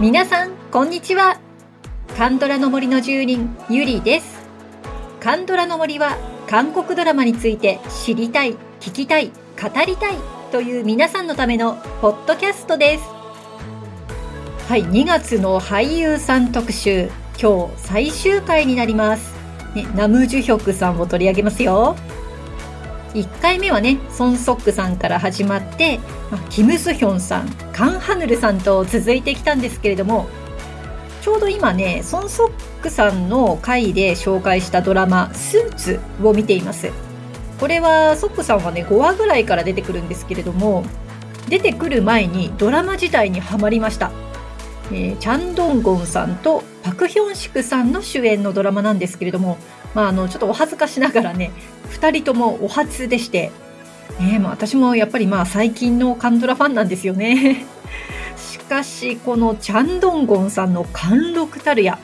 皆さんこんにちは。カンドラの森の住人ゆりです。カンドラの森は韓国ドラマについて知りたい、聞きたい、語りたいという皆さんのためのポッドキャストです。はい、2月の俳優さん特集、今日最終回になります、ナムジュヒョクさんを取り上げますよ。1回目はね、ソンソックさんから始まって、キムスヒョンさん、カンハヌルさんと続いてきたんですけれども、ちょうど今ね、ソンソックさんの回で紹介したドラマ、スーツを見ています。これはソックさんはね、5話ぐらいから出てくるんですけれども、出てくる前にドラマ自体にハマりました。チャンドンゴンさんとパクヒョンシクさんの主演のドラマなんですけれども、ちょっとお恥ずかしながらね、2人ともお初でして、私もやっぱり最近の韓ドラファンなんですよね。しかしこのチャンドンゴンさんの貫禄たるや、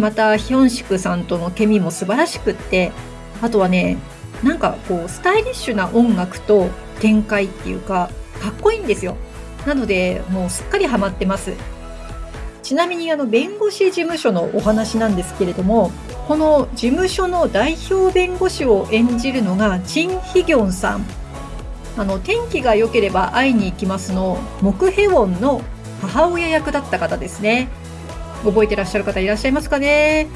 またヒョンシクさんとのケミも素晴らしくって、あとはね、なんかこうスタイリッシュな音楽と展開っていうか、かっこいいんですよ。なのでもうすっかりハマってます。ちなみに弁護士事務所のお話なんですけれども、この事務所の代表弁護士を演じるのがチン・ヒギョンさん、天気が良ければ会いに行きますのモクヘウォンの母親役だった方ですね。覚えてらっしゃる方いらっしゃいますかね。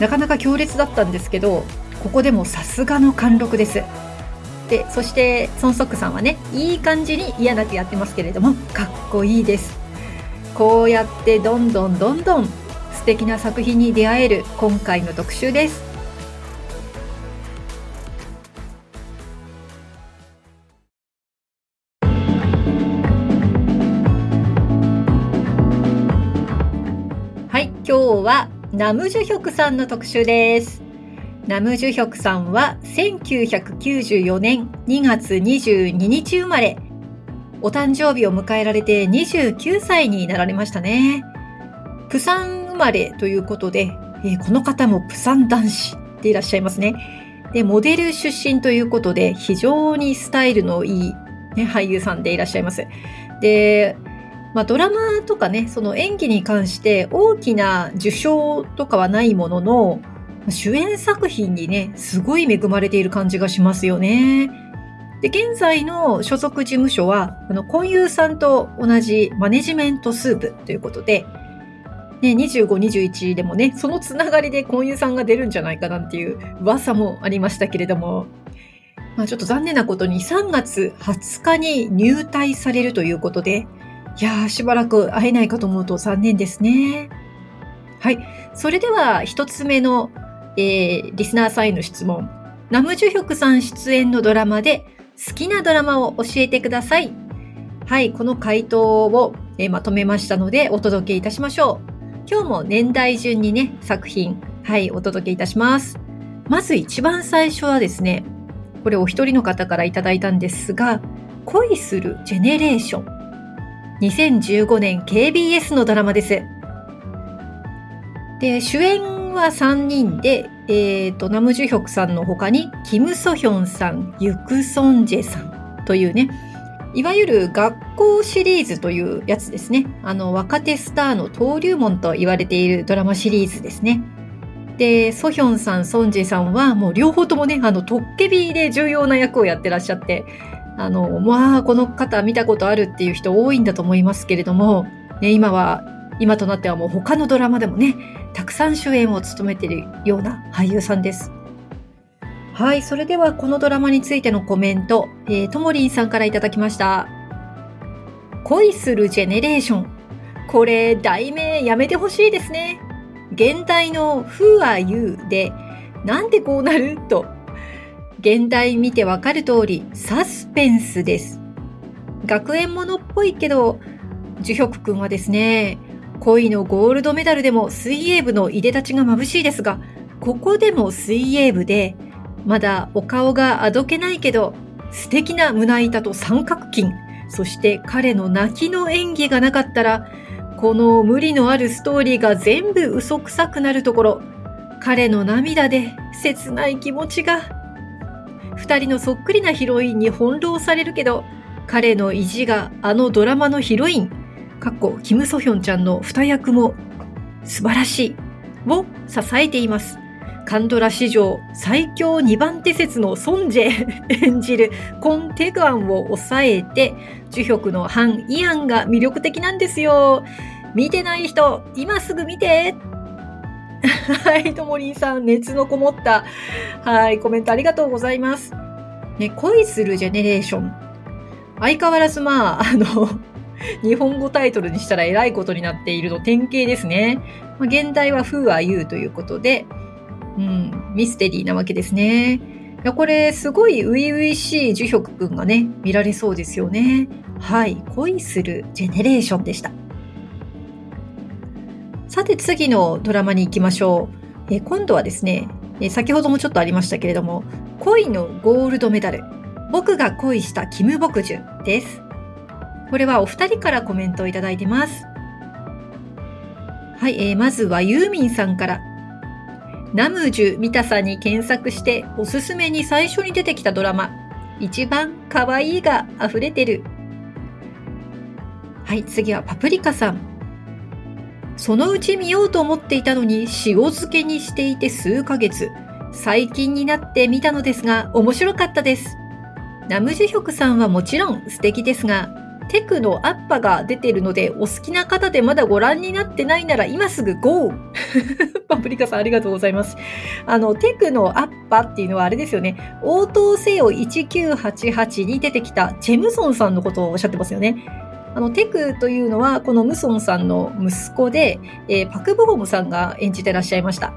なかなか強烈だったんですけど、ここでもさすがの貫禄です。で、そしてソンソックさんはね、いい感じに嫌なくやってますけれども、かっこいいです。こうやってどんどんどんどん素敵な作品に出会える今回の特集です。はい、今日はナムジュヒョクさんの特集です。ナムジュヒョクさんは1994年2月22日生まれ。お誕生日を迎えられて29歳になられましたね。プサン生まれということで、この方もプサン男子でいらっしゃいますね。で、モデル出身ということで、非常にスタイルのいい、俳優さんでいらっしゃいます。で、ドラマとかね、その演技に関して大きな受賞とかはないものの、主演作品にね、すごい恵まれている感じがしますよね。で、現在の所属事務所は、コンユーさんと同じマネジメントスープということで、25、21でもね、そのつながりでコンユーさんが出るんじゃないかなんていう噂もありましたけれども、ちょっと残念なことに3月20日に入隊されるということで、いやー、しばらく会えないかと思うと残念ですね。はい、それでは一つ目のリスナーさんへの質問。ナムジュヒョクさん出演のドラマで好きなドラマを教えてください。はい、この回答を、まとめましたのでお届けいたしましょう。今日も年代順にね、作品、はい、お届けいたします。まず一番最初はですね、これお一人の方からいただいたんですが、恋するジェネレーション。2015年 KBS のドラマです。で、主演は3人で、ナムジュヒョクさんの他にキムソヒョンさん、ユクソンジェさんというね、いわゆる学校シリーズというやつですね。若手スターの登竜門と言われているドラマシリーズですね。で、ソヒョンさん、ソンジェさんはもう両方ともね、トッケビで重要な役をやってらっしゃって、この方見たことあるっていう人多いんだと思いますけれども、今となってはもう他のドラマでもね、たくさん主演を務めているような俳優さんです。はい、それではこのドラマについてのコメント、ともりんさんからいただきました。恋するジェネレーション、これ題名やめてほしいですね。現代の Who are you で、なんでこうなると、現代見てわかる通りサスペンスです。学園ものっぽいけど、ジュヒョク君はですね、恋のゴールドメダルでも水泳部のいでたちが眩しいですが、ここでも水泳部で、まだお顔があどけないけど素敵な胸板と三角筋、そして彼の泣きの演技がなかったら、この無理のあるストーリーが全部嘘くさくなるところ、彼の涙で切ない気持ちが、二人のそっくりなヒロインに翻弄されるけど、彼の意地があのドラマのヒロインキム・ソヒョンちゃんの2役も素晴らしいを支えています。韓ドラ史上最強2番手説のソンジェ演じるコン・テグアンを抑えて、ジュヒョクのハン・イアンが魅力的なんですよ。見てない人今すぐ見てはい、ともりんさん、熱のこもったはいコメントありがとうございます、ね、恋するジェネレーション、相変わらず日本語タイトルにしたらえらいことになっているの典型ですね。現代は Who are you ということで、ミステリーなわけですね。いや、これすごい初々しいジュヒョクくんがね見られそうですよね。はい、恋するジェネレーションでした。さて次のドラマに行きましょう。今度はですね、先ほどもちょっとありましたけれども、恋のゴールドメダル、僕が恋したキム・ボクジュです。これはお二人からコメントをいただいてます。はい、まずはユーミンさんから、ナムジュミタさんに検索しておすすめに最初に出てきたドラマ、一番かわいいがあふれてる。はい、次はパプリカさん、そのうち見ようと思っていたのに塩漬けにしていて数ヶ月、最近になって見たのですが面白かったです。ナムジュヒョクさんはもちろん素敵ですが、テクのアッパが出てるので、お好きな方でまだご覧になってないなら今すぐ GO パプリカさんありがとうございます。テクのアッパっていうのはあれですよね、応答せよ1988に出てきたチェムソンさんのことをおっしゃってますよね。テクというのはこのムソンさんの息子で、パク・ボゴムさんが演じてらっしゃいました。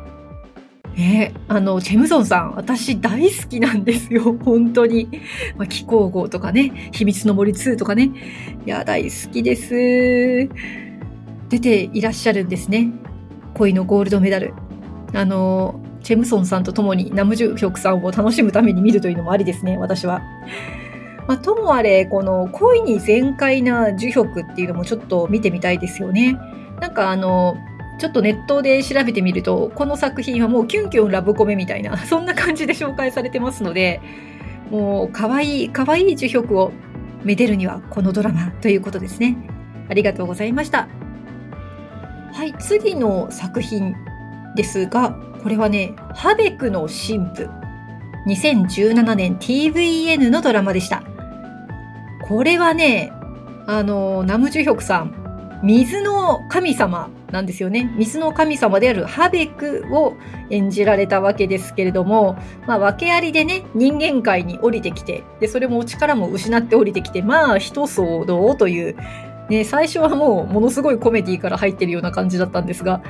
チェムソンさん私大好きなんですよ、本当に。気候号とかね、秘密の森2とかね、いや大好きです。出ていらっしゃるんですね、恋のゴールドメダル。チェムソンさんと共にナムジュヒョクさんを楽しむために見るというのもありですね、私は。ともあれ、この恋に全開なジュヒョクっていうのもちょっと見てみたいですよね。なんかちょっとネットで調べてみると、この作品はもうキュンキュンラブコメみたいな、そんな感じで紹介されてますので、もうかわいいジュヒョクをめでるにはこのドラマということですね。ありがとうございました。はい、次の作品ですが、これはね、ハベクの神父、2017年 TVN のドラマでした。これはね、ナムジュヒョクさん、水の神様なんですよね。水の神様であるハベクを演じられたわけですけれども、訳ありでね、人間界に降りてきて、でそれも力も失って降りてきて、一騒動という、ね、最初はもうものすごいコメディから入ってるような感じだったんですが、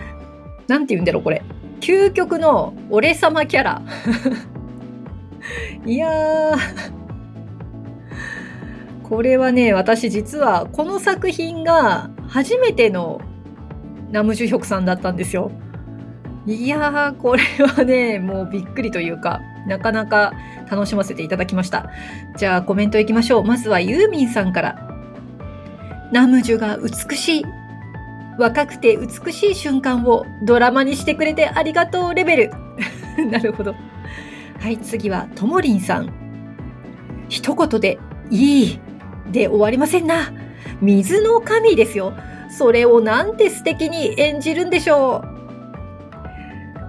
なんて言うんだろうこれ、究極の俺様キャラいやー、これはね、私実はこの作品が初めてのナムジュヒョクさんだったんですよ。いやー、これはね、もうびっくりというか、なかなか楽しませていただきました。じゃあコメントいきましょう。まずはユーミンさんから。ナムジュが美しい。若くて美しい瞬間をドラマにしてくれてありがとうレベル。なるほど。はい、次はともりんさん。一言でいい。で終わりませんな。水の神ですよ。それをなんて素敵に演じるんでしょ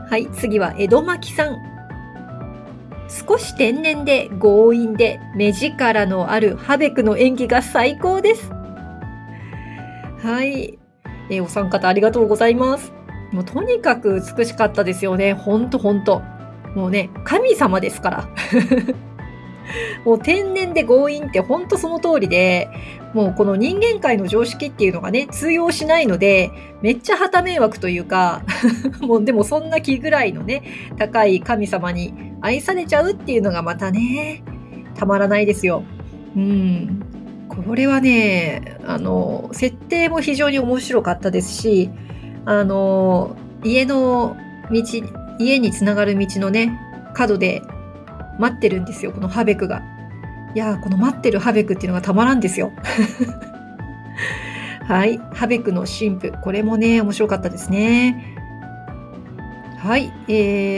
う。はい、次は江戸巻さん。少し天然で強引で目力のあるハベクの演技が最高です。はい、お三方ありがとうございます。もうとにかく美しかったですよね。ほんと。もうね、神様ですから。もう天然で強引って本当その通りで、もうこの人間界の常識っていうのがね通用しないので、めっちゃ旗迷惑というかもうでもそんな気ぐらいのね高い神様に愛されちゃうっていうのがまたねたまらないですよ。これはね設定も非常に面白かったですし、家につながる道のね角で待ってるんですよ、このハベクが。いやー、この待ってるハベクっていうのがたまらんですよはい、ハベクの神父、これもね面白かったですね。はい、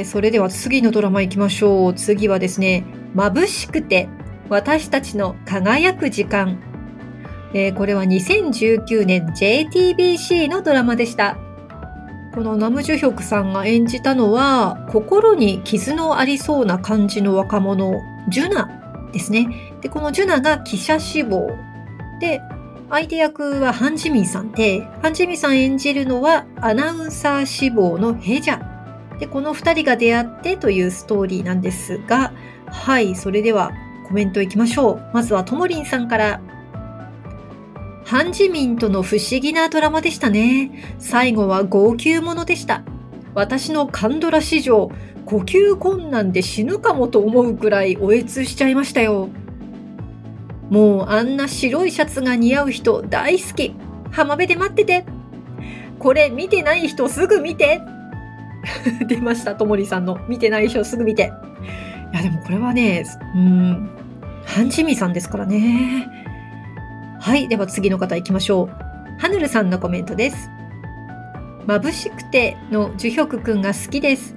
それでは次のドラマいきましょう。次はですね、眩しくて私たちの輝く時間、これは2019年 JTBC のドラマでした。このナムジュヒョクさんが演じたのは、心に傷のありそうな感じの若者ジュナですね。でこのジュナが記者志望で、相手役はハンジミンさんで、ハンジミンさん演じるのはアナウンサー志望のヘジャで、この2人が出会ってというストーリーなんですが、はい、それではコメントいきましょう。まずはともりんさんから。ハンジミンとの不思議なドラマでしたね。最後は号泣ものでした。私のカンドラ史上、呼吸困難で死ぬかもと思うくらいおえつしちゃいましたよ。もうあんな白いシャツが似合う人大好き。浜辺で待ってて。これ見てない人すぐ見て。出ました、ともりさんの見てない人すぐ見て。いやでもこれはね、ハンジミンさんですからね。はい、では次の方行きましょう。ハヌルさんのコメントです。眩しくてのジュヒョクくんが好きです。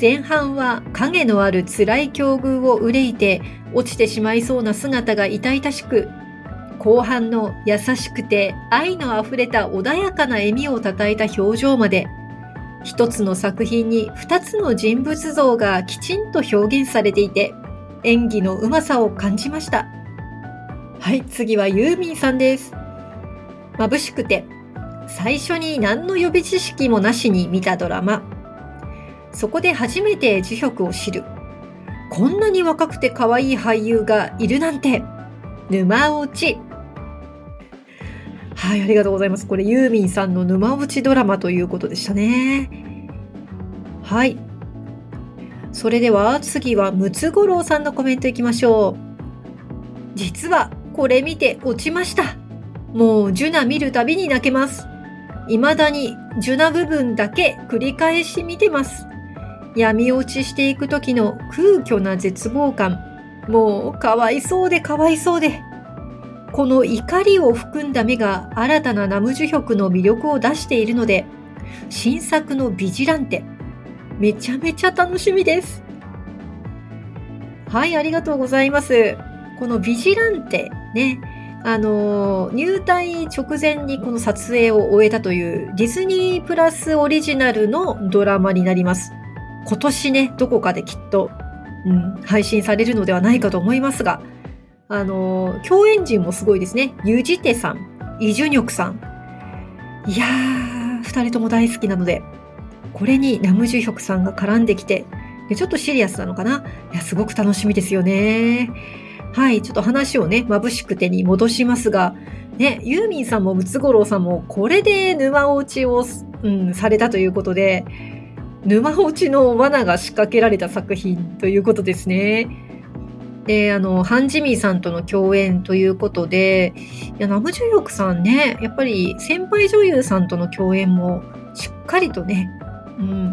前半は影のある辛い境遇を憂いて落ちてしまいそうな姿が痛々しく、後半の優しくて愛のあふれた穏やかな笑みをたたえた表情まで、一つの作品に二つの人物像がきちんと表現されていて、演技のうまさを感じました。はい、次はユーミンさんです。眩しくて、最初に何の予備知識もなしに見たドラマ。そこで初めてジュヒョクを知る。こんなに若くて可愛い俳優がいるなんて、沼落ち。はい、ありがとうございます。これユーミンさんの沼落ちドラマということでしたね。はい。それでは次はムツゴロウさんのコメントいきましょう。実はこれ見て落ちました。もうジュナ見るたびに泣けます。未だにジュナ部分だけ繰り返し見てます。闇落ちしていく時の空虚な絶望感。もうかわいそうでかわいそうで。この怒りを含んだ目が新たなナムジュヒョクの魅力を出しているので、新作のビジランテ、めちゃめちゃ楽しみです。はい、ありがとうございます。このビジランテね、入隊直前にこの撮影を終えたというディズニープラスオリジナルのドラマになります。今年ね、どこかできっと、配信されるのではないかと思いますが、共演陣もすごいですね。ユジテさん、イジュニョクさん、いやー、二人とも大好きなので、これにナムジュヒョクさんが絡んできて、ちょっとシリアスなのかな、いやすごく楽しみですよね。はい、ちょっと話をね、眩しくてに戻しますが、ね、ユーミンさんもムツゴロウさんもこれで沼落ちを、されたということで、沼落ちの罠が仕掛けられた作品ということですね。で、ハンジミンさんとの共演ということで、いやナムジュヒョクさんね、やっぱり先輩女優さんとの共演もしっかりとね、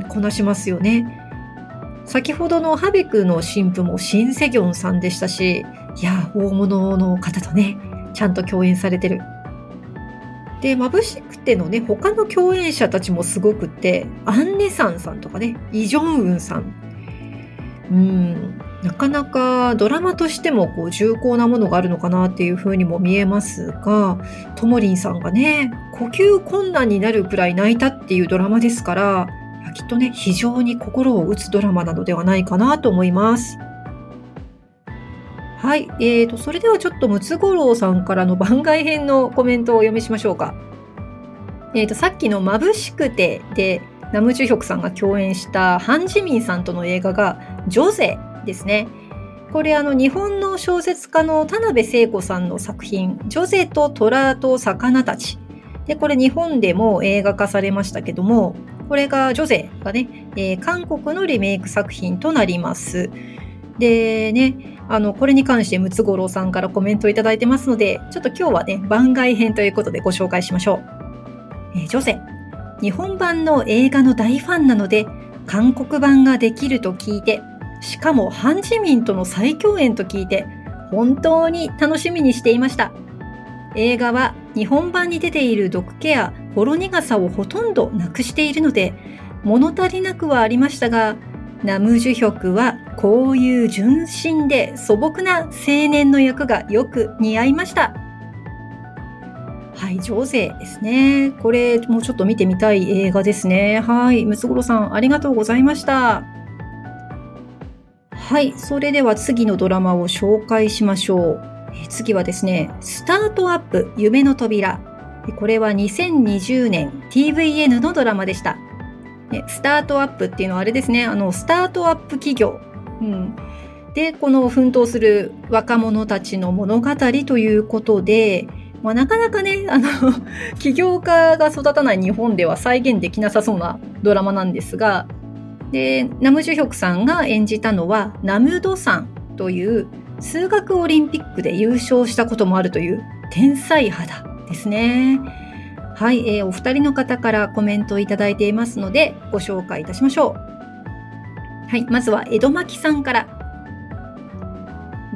こなしますよね。先ほどのハベクの新婦もシンセギョンさんでしたし、いや大物の方とね、ちゃんと共演されてる。で、眩しくてのね、他の共演者たちもすごくって、アンネサンさんとかね、イジョンウンさん、なかなかドラマとしてもこう重厚なものがあるのかなっていう風にも見えますが、ともりんさんがね、呼吸困難になるくらい泣いたっていうドラマですから、きっとね、非常に心を打つドラマなのではないかなと思います。はい、それではちょっとムツゴロウさんからの番外編のコメントをお読みしましょうか。さっきの眩しくてでナムジュヒョクさんが共演したハンジミンさんとの映画がジョゼですね。これ日本の小説家の田辺聖子さんの作品、ジョゼと虎と魚たち。で、これ日本でも映画化されましたけども、これがジョゼがね、韓国のリメイク作品となります。でね、これに関してムツゴロウさんからコメントをいただいてますので、ちょっと今日はね、番外編ということでご紹介しましょう。ジョゼ、日本版の映画の大ファンなので、韓国版ができると聞いて、しかもハンジミンとの再共演と聞いて、本当に楽しみにしていました。映画は日本版に出ている毒気やほろ苦さをほとんどなくしているので、物足りなくはありましたが、ナムジュヒョクはこういう純真で素朴な青年の役がよく似合いました。はい、上手ですね。これもうちょっと見てみたい映画ですね。はい、ムツゴロウさんありがとうございました。はい、それでは次のドラマを紹介しましょう。次はですね、スタートアップ夢の扉。これは2020年 TVN のドラマでした。スタートアップっていうのはあれですね、スタートアップ企業。うんで、この奮闘する若者たちの物語ということで、まあ、なかなかね、起業家が育たない日本では再現できなさそうなドラマなんですが、で、ナムジュヒョクさんが演じたのは、ナムドさんという数学オリンピックで優勝したこともあるという天才肌ですね。はい、お二人の方からコメントいただいていますので、ご紹介いたしましょう。はい、まずは江戸巻さんから。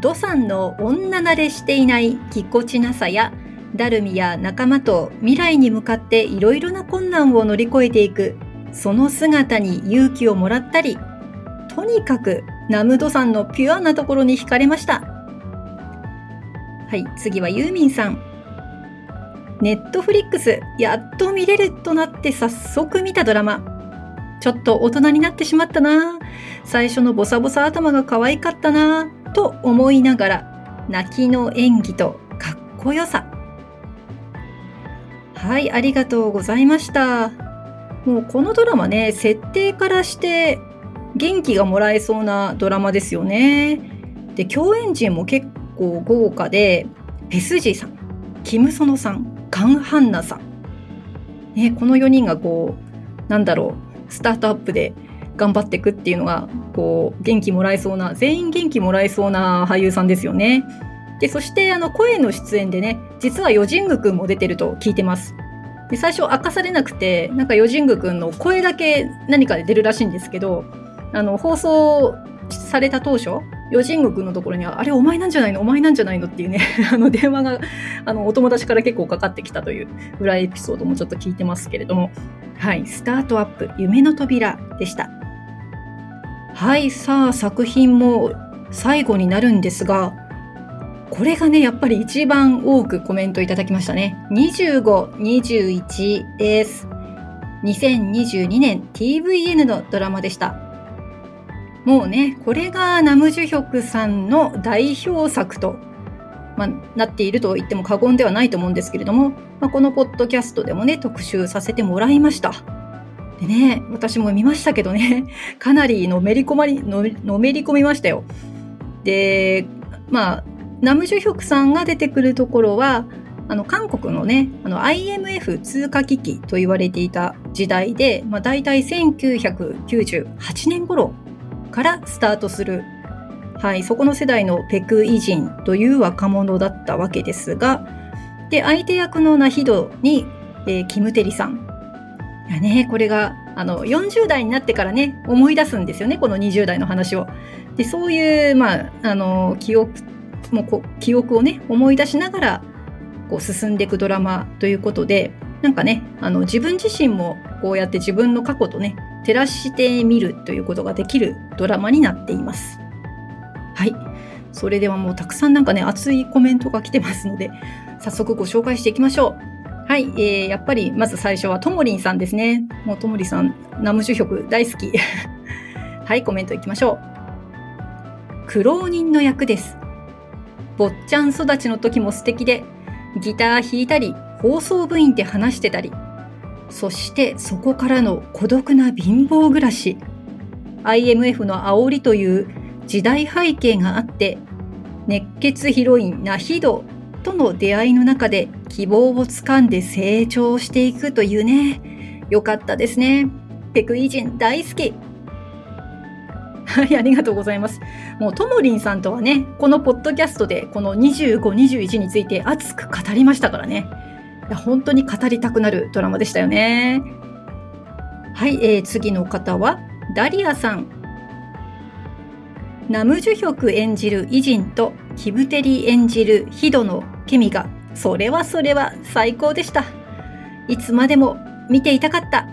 ドさんの女慣れしていないぎこちなさやだるみや仲間と未来に向かっていろいろな困難を乗り越えていくその姿に勇気をもらったり、とにかくナムドさんのピュアなところに惹かれました。はい、次はユーミンさん。ネットフリックスやっと見れるとなって早速見たドラマ。ちょっと大人になってしまったな、最初のボサボサ頭が可愛かったなと思いながら、泣きの演技とかっこよさ。はい、ありがとうございました。もうこのドラマね、設定からして元気がもらえそうなドラマですよね。で、共演陣も結構豪華で、ペスジーさん、キムソノさん、カンハンナさん、ね、この4人がこう、なんだろう、スタートアップで頑張っていくっていうのがこう元気もらえそうな、全員元気もらえそうな俳優さんですよね。で、そして声の出演でね、実はヨジングくんも出てると聞いてます。で、最初明かされなくて、なんかヨジングくんの声だけ何かで出るらしいんですけど、放送された当初、ヨジングくんのところにはあれお前なんじゃないのお前なんじゃないのっていうね電話がお友達から結構かかってきたという裏エピソードもちょっと聞いてますけれども、はい、スタートアップ夢の扉でした。はい、さあ作品も最後になるんですが、これがね、やっぱり一番多くコメントいただきましたね。25、21です。2022年 TVN のドラマでした。もうね、これがナムジュヒョクさんの代表作と、なっていると言っても過言ではないと思うんですけれども、このポッドキャストでもね、特集させてもらいました。でね、私も見ましたけどね、かなりのめり込みましたよ。で、ナムジュヒョクさんが出てくるところは、韓国のね、IMF 通貨危機と言われていた時代で、だいたい1998年頃からスタートする、はい、そこの世代のペク・イジンという若者だったわけですが、で、相手役のナヒドに、キム・テリさん。いやね、これが40代になってからね、思い出すんですよね、この20代の話を。で、そういう、記憶をね、思い出しながらこう進んでいくドラマということで、なんかね、自分自身もこうやって自分の過去とね、照らしてみるということができるドラマになっています。はい。それではもうたくさんなんかね、熱いコメントが来てますので、早速ご紹介していきましょう。はい、やっぱりまず最初はともりんさんですね。もうともりんさん、ナムジュヒョク大好き。はい、コメントいきましょう。苦労人の役です。坊ちゃん育ちの時も素敵で、ギター弾いたり、放送部員で話してたり、そしてそこからの孤独な貧乏暮らし、IMF の煽りという時代背景があって、熱血ヒロインナヒドとの出会いの中で希望をつかんで成長していくというね、よかったですね。ペクイジン大好き。はい、ありがとうございます。もうともりんさんとはね、このポッドキャストでこの25、21について熱く語りましたからね。いや、本当に語りたくなるドラマでしたよね。はい、次の方はダリアさん。ナムジュヒョク演じるイジンとキムテリ演じるヒドのケミが、それは最高でした。いつまでも見ていたかった。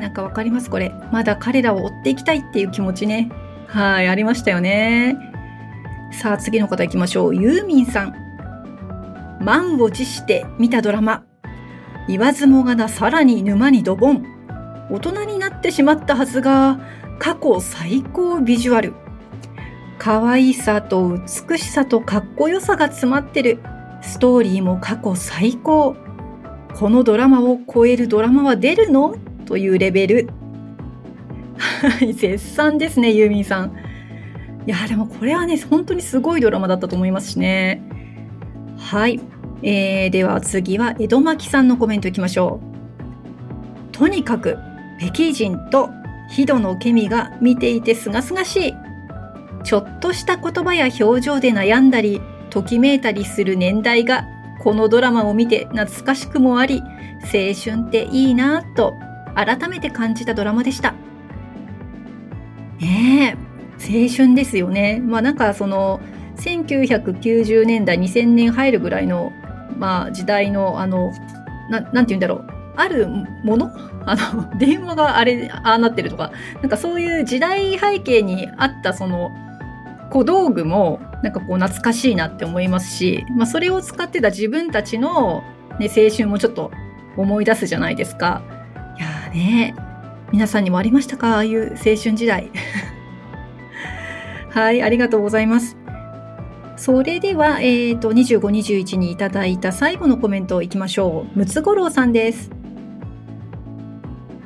なんかわかりますこれ。まだ彼らを追っていきたいっていう気持ちね。はい、ありましたよね。さあ次の方行きましょう。ユーミンさん。満を持して見たドラマ、言わずもがなさらに沼にドボン、大人になってしまったはずが過去最高ビジュアル、可愛さと美しさとかっこよさが詰まってる、ストーリーも過去最高、このドラマを超えるドラマは出るの？というレベル。はい、絶賛ですね、ユーミンさん。いや、でもこれはね、本当にすごいドラマだったと思いますしね。はい、では次は江戸巻さんのコメントいきましょう。とにかく北京人とヒドのケミが見ていてすがすがしい。ちょっとした言葉や表情で悩んだりときめいたりする年代がこのドラマを見て懐かしくもあり、青春っていいなぁと改めて感じたドラマでした。ねえ、青春ですよね。まあなんかその1990年代2000年入るぐらいの、まあ、時代のなんて言うんだろう。あるもの、電話がああなってるとか、なんかそういう時代背景にあったその小道具もなんかこう懐かしいなって思いますし、まあ、それを使ってた自分たちの、ね、青春もちょっと思い出すじゃないですか。いやーね、皆さんにもありましたか、ああいう青春時代。はい、ありがとうございます。それでは、25、21にいただいた最後のコメントいきましょう。ムツゴロウさんです。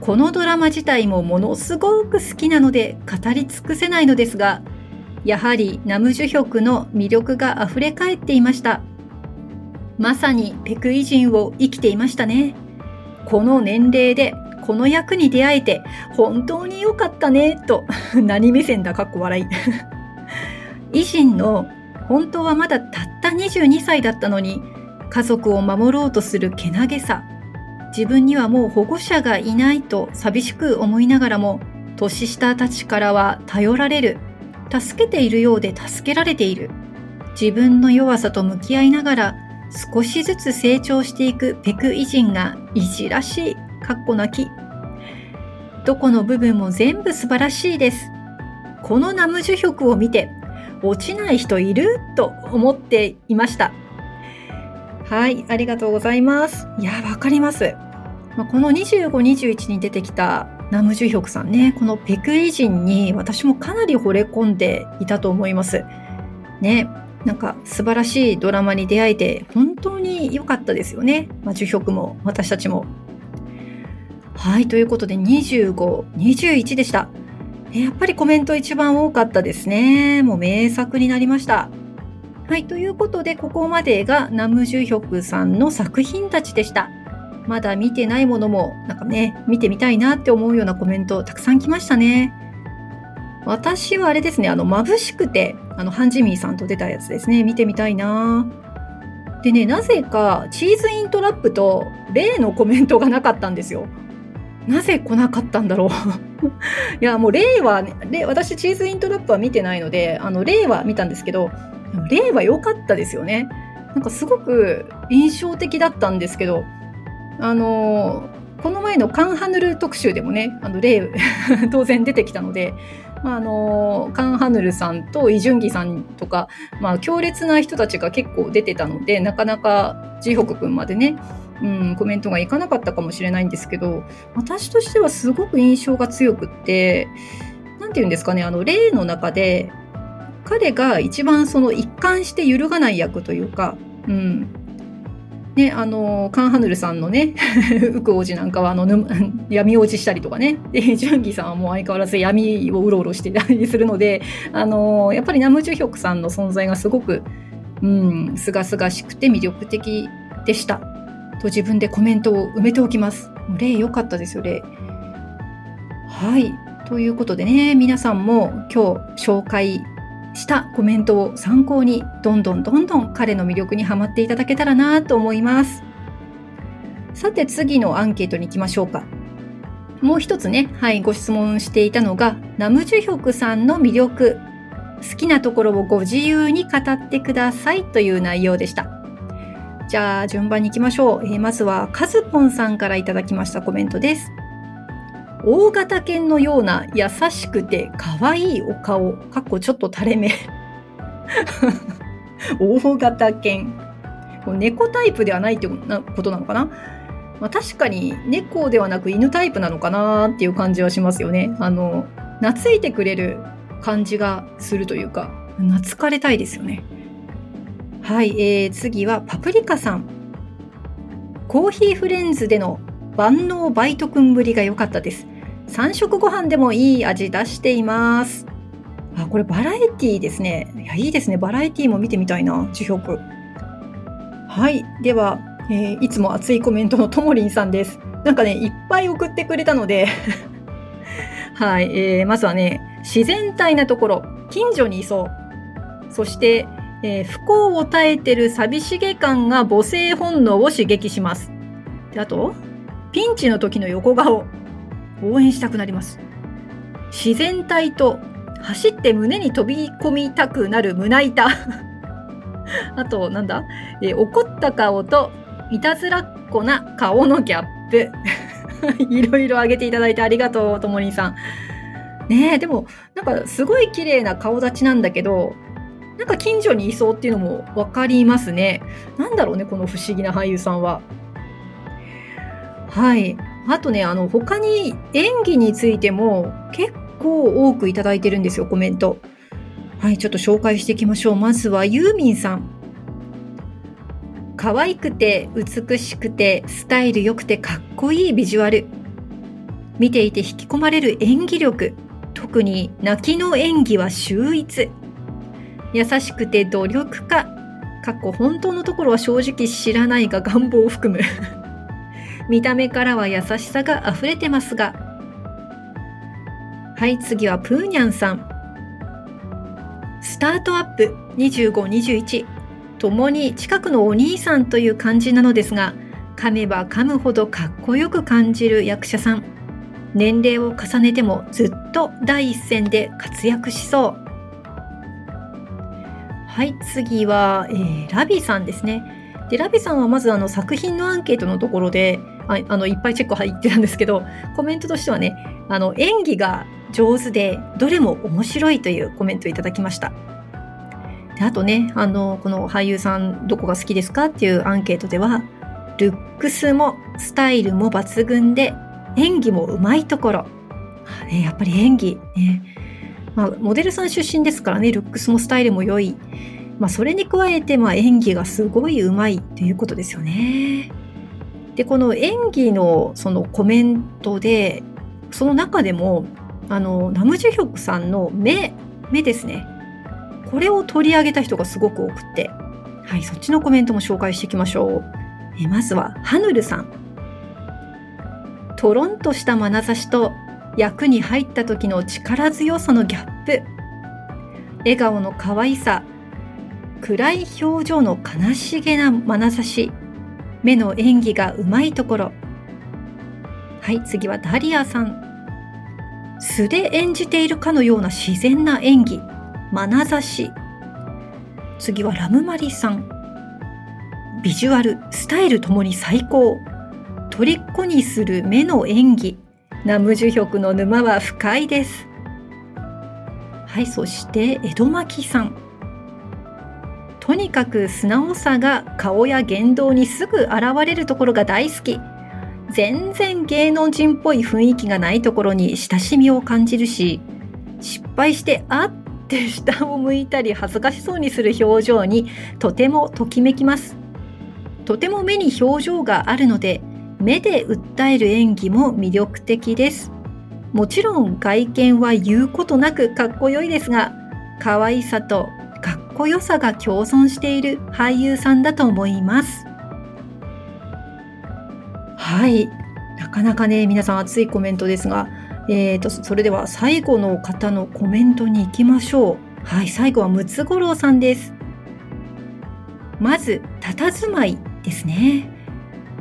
このドラマ自体もものすごく好きなので語り尽くせないのですが、やはりナムジュヒョクの魅力があふれ返っていました。まさに北京人を生きていましたね。この年齢でこの役に出会えて本当に良かったねと何目線だかっこ笑い。維新の本当はまだたった22歳だったのに家族を守ろうとするけなげさ。自分にはもう保護者がいないと寂しく思いながらも、年下たちからは頼られる、助けているようで助けられている、自分の弱さと向き合いながら少しずつ成長していくペクイ人がいじらしい、かっこ泣き、どこの部分も全部素晴らしいです。このナムジュヒョクを見て落ちない人いると思っていました。はい、ありがとうございます。いや、わかります。まあ、この25、21に出てきたナムジュヒョクさんね、このペクイ人に私もかなり惚れ込んでいたと思います。ね、なんか素晴らしいドラマに出会えて本当に良かったですよね。まあ、ジュヒョクも私たちも。はい、ということで25、21でした。やっぱりコメント一番多かったですね。もう名作になりました。はい、ということでここまでがナムジュヒョクさんの作品たちでした。まだ見てないものもなんかね、見てみたいなって思うようなコメントたくさん来ましたね。私はあれですね、眩しくて、ハンジミーさんと出たやつですね、見てみたいな。でね、なぜかチーズイントラップと例のコメントがなかったんですよ。なぜ来なかったんだろう。いや、もう例は、ね、私チーズイントラップは見てないので、例は見たんですけど、例は良かったですよね。なんかすごく印象的だったんですけど、この前のカンハヌル特集でもね、例当然出てきたので、まあ、カンハヌルさんとイ・ジュンギさんとか、まあ、強烈な人たちが結構出てたので、なかなかジホク君までね、うん、コメントがいかなかったかもしれないんですけど、私としてはすごく印象が強くって、なんていうんですかね、例の中で、彼が一番その一貫して揺るがない役というか、うんね、カンハヌルさんのねウク王子なんかは闇落ちしたりとかね、でジュンギさんはもう相変わらず闇をうろうろしてたりするので、やっぱりナムジュヒョクさんの存在がすごくすがすがしくて魅力的でしたと自分でコメントを埋めておきます。例良かったですよ、例。はい、ということでね、皆さんも今日紹介したコメントを参考にどんどん彼の魅力にはまっていただけたらなと思います。さて、次のアンケートに行きましょうか。もう一つね、はい、ご質問していたのがナムジュヒョクさんの魅力、好きなところをご自由に語ってくださいという内容でした。じゃあ順番に行きましょう。まずはカズポンさんからいただきましたコメントです。大型犬のような優しくて可愛いお顔、かっこちょっと垂れ目。大型犬。猫タイプではないってことなのかな。まあ、確かに猫ではなく犬タイプなのかなっていう感じはしますよね。懐いてくれる感じがするというか、懐かれたいですよね。はい、次はパプリカさん。コーヒーフレンズでの万能バイトくんぶりが良かったです。3食ご飯でもいい味出しています。あ、これバラエティーですね。いや、いいですね。バラエティーも見てみたいな、樹氷。はい、では、いつも熱いコメントのともりんさんです。なんかね、いっぱい送ってくれたのではい、まずはね、自然体なところ、近所にいそう、そして、不幸を耐えてる寂しげ感が母性本能を刺激します。で、あとピンチの時の横顔、応援したくなります。自然体と走って胸に飛び込みたくなる胸板あとなんだ、怒った顔といたずらっ子な顔のギャップいろいろ挙げていただいてありがとう、ともりんさんね。えでもなんかすごい綺麗な顔立ちなんだけど、なんか近所にいそうっていうのもわかりますね。なんだろうね、この不思議な俳優さんは。はい、あとね、他に演技についても結構多くいただいてるんですよ、コメント。はい、ちょっと紹介していきましょう。まずはユーミンさん。可愛くて美しくてスタイル良くてかっこいいビジュアル。見ていて引き込まれる演技力。特に泣きの演技は秀逸。優しくて努力家。かっこ本当のところは正直知らないが願望を含む。見た目からは優しさがあふれてますが。はい、次はプーニャンさん。スタートアップ25、21ともに近くのお兄さんという感じなのですが、噛めば噛むほどかっこよく感じる役者さん。年齢を重ねてもずっと第一線で活躍しそう。はい、次は、ラビさんですね。で、ラビさんはまず作品のアンケートのところでいっぱいチェック入ってたんですけど、コメントとしてはね、演技が上手でどれも面白いというコメントをいただきました。で、あとね、この俳優さんどこが好きですかっていうアンケートでは、ルックスもスタイルも抜群で演技もうまいところ。やっぱり演技、ね、まあ、モデルさん出身ですからね、ルックスもスタイルも良い。まあ、それに加えて、まあ、演技がすごい上手いということですよね。で、この演技のそのコメントで、その中でもナムジュヒョクさんの目ですね、これを取り上げた人がすごく多くて、はい、そっちのコメントも紹介していきましょう。まずはハヌルさん。トロンとした眼差しと役に入った時の力強さのギャップ、笑顔の可愛さ、暗い表情の悲しげな眼差し、目の演技がうまいところ。はい、次はダリアさん。素で演じているかのような自然な演技、眼差し。次はラムマリさん。ビジュアル、スタイルともに最高。虜にする目の演技、ナムジュヒョクの沼は深いです。はい、そして江戸巻さん。とにかく素直さが顔や言動にすぐ現れるところが大好き。全然芸能人っぽい雰囲気がないところに親しみを感じるし、失敗してあって下を向いたり恥ずかしそうにする表情にとてもときめきます。とても目に表情があるので、目で訴える演技も魅力的です。もちろん外見は言うことなくかっこよいですが、可愛さとかっこよさが共存している俳優さんだと思います。はい、なかなかね、皆さん熱いコメントですが、それでは最後の方のコメントに行きましょう。はい、最後はムツゴロウさんです。まず佇まいですね。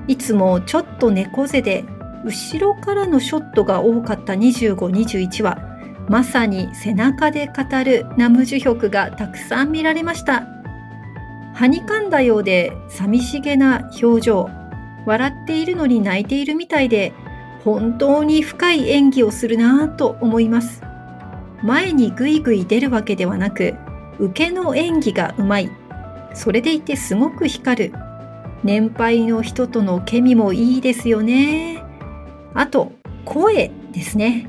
いつもちょっと猫背で後ろからのショットが多かった25、21はまさに背中で語るナムジュヒョクがたくさん見られました。はにかんだようで寂しげな表情、笑っているのに泣いているみたいで本当に深い演技をするなぁと思います。前にぐいぐい出るわけではなく、受けの演技がうまい、それでいてすごく光る、年配の人とのケミもいいですよね。あと声ですね。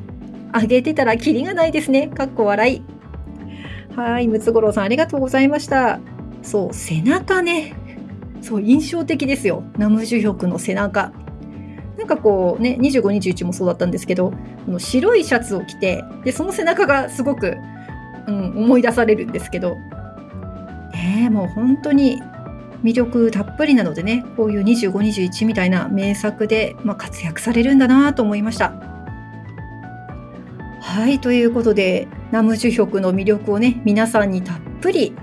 上げてたらキリがないですね。かっこ笑い。はい、ムツゴロウさんありがとうございました。そう、背中ね。そう、印象的ですよ。ナムジュヒョクの背中。なんかこうね、25、21もそうだったんですけど、この白いシャツを着て、で、その背中がすごく、思い出されるんですけど、ね、もう本当に魅力たっぷりなのでね、こういう25、21みたいな名作で、活躍されるんだなと思いました。はい、ということで、ナムジュヒョクの魅力をね、皆さんにたっぷり、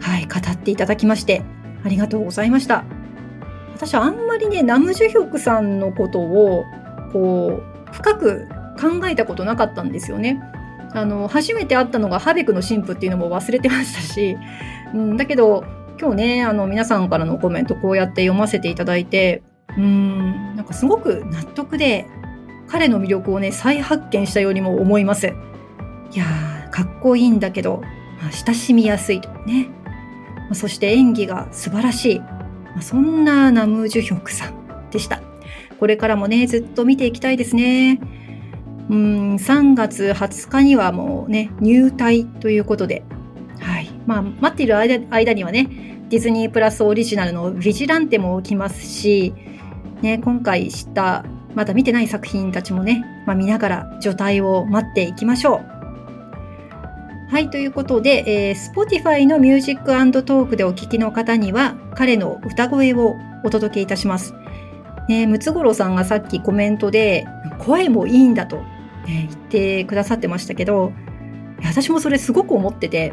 はい、語っていただきまして、ありがとうございました。私はあんまりね、ナムジュヒョクさんのことをこう深く考えたことなかったんですよね。初めて会ったのがハベクの神父っていうのも忘れてましたし、だけど今日ね、皆さんからのコメントこうやって読ませていただいて、なんかすごく納得で、彼の魅力をね、再発見したようにも思います。いやー、かっこいいんだけど、親しみやすいとね。そして演技が素晴らしい。そんなナムジュヒョクさんでした。これからもね、ずっと見ていきたいですね。3月20日にはもうね、入隊ということで、はい。待っている間にはね、ディズニープラスオリジナルのビジランテも来ますし、ね、今回知った、まだ見てない作品たちもね、見ながら除隊を待っていきましょう。はい、ということで、Spotify のミュージック&トークでお聴きの方には、彼の歌声をお届けいたします。ね、ムツゴロウさんがさっきコメントで、声もいいんだと、ね、言ってくださってましたけど、私もそれすごく思ってて、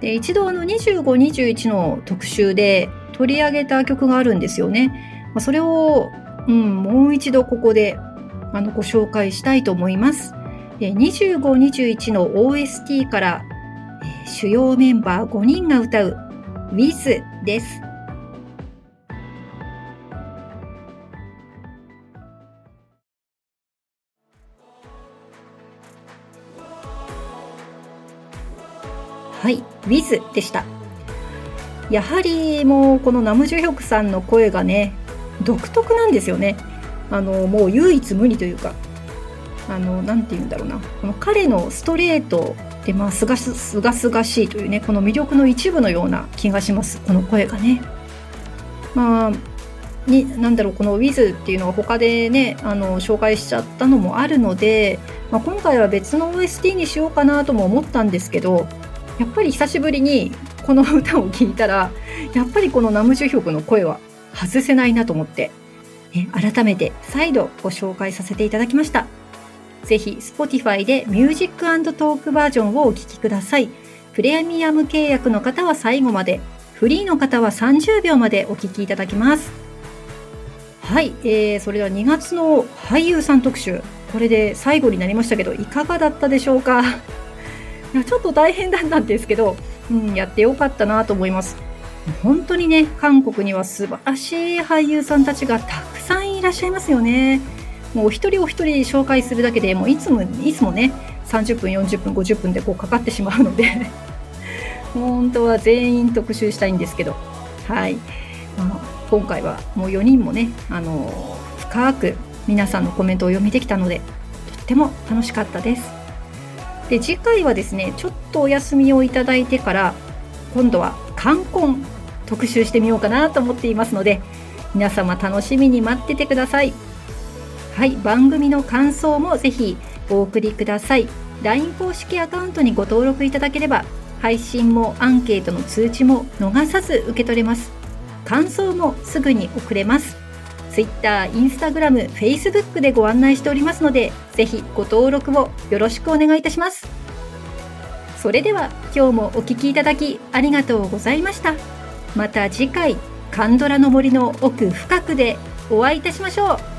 で一度25、21の特集で取り上げた曲があるんですよね。それを、もう一度ここでご紹介したいと思います。25、21の OST から主要メンバー5人が歌う Wiz です。はい、Wiz でした。やはりもうこのナムジュヒョクさんの声がね、独特なんですよね。もう唯一無二というか。なんて言うんだろうな、この彼のストレートで、すがすがしいというね、この魅力の一部のような気がします。この声がね、この Wiz っていうのは他でね、紹介しちゃったのもあるので、今回は別の OST にしようかなとも思ったんですけど、やっぱり久しぶりにこの歌を聴いたら、やっぱりこのナムジュヒョクの声は外せないなと思って、ね、改めて再度ご紹介させていただきました。ぜひ Spotify でミュージック&トークバージョンをお聴きください。プレミアム契約の方は最後まで、フリーの方は30秒までお聴きいただけます。はい、それでは2月の俳優さん特集、これで最後になりましたけど、いかがだったでしょうか。ちょっと大変だったんですけど、やってよかったなと思います。本当にね、韓国には素晴らしい俳優さんたちがたくさんいらっしゃいますよね。もうお一人紹介するだけでもういつもね、30分40分50分でこうかかってしまうので本当は全員特集したいんですけど、はい、今回はもう4人もね、深く皆さんのコメントを読みできたので、とっても楽しかったです。で次回はですね、ちょっとお休みをいただいてから、今度は冠婚特集してみようかなと思っていますので、皆様楽しみに待っててください。はい、番組の感想もぜひお送りください。 LINE 公式アカウントにご登録いただければ、配信もアンケートの通知も逃さず受け取れます。感想もすぐに送れます。 Twitter、Instagram、Facebook でご案内しておりますので、ぜひご登録をよろしくお願いいたします。それでは今日もお聞きいただきありがとうございました。また次回、カンドラの森の奥深くでお会いいたしましょう。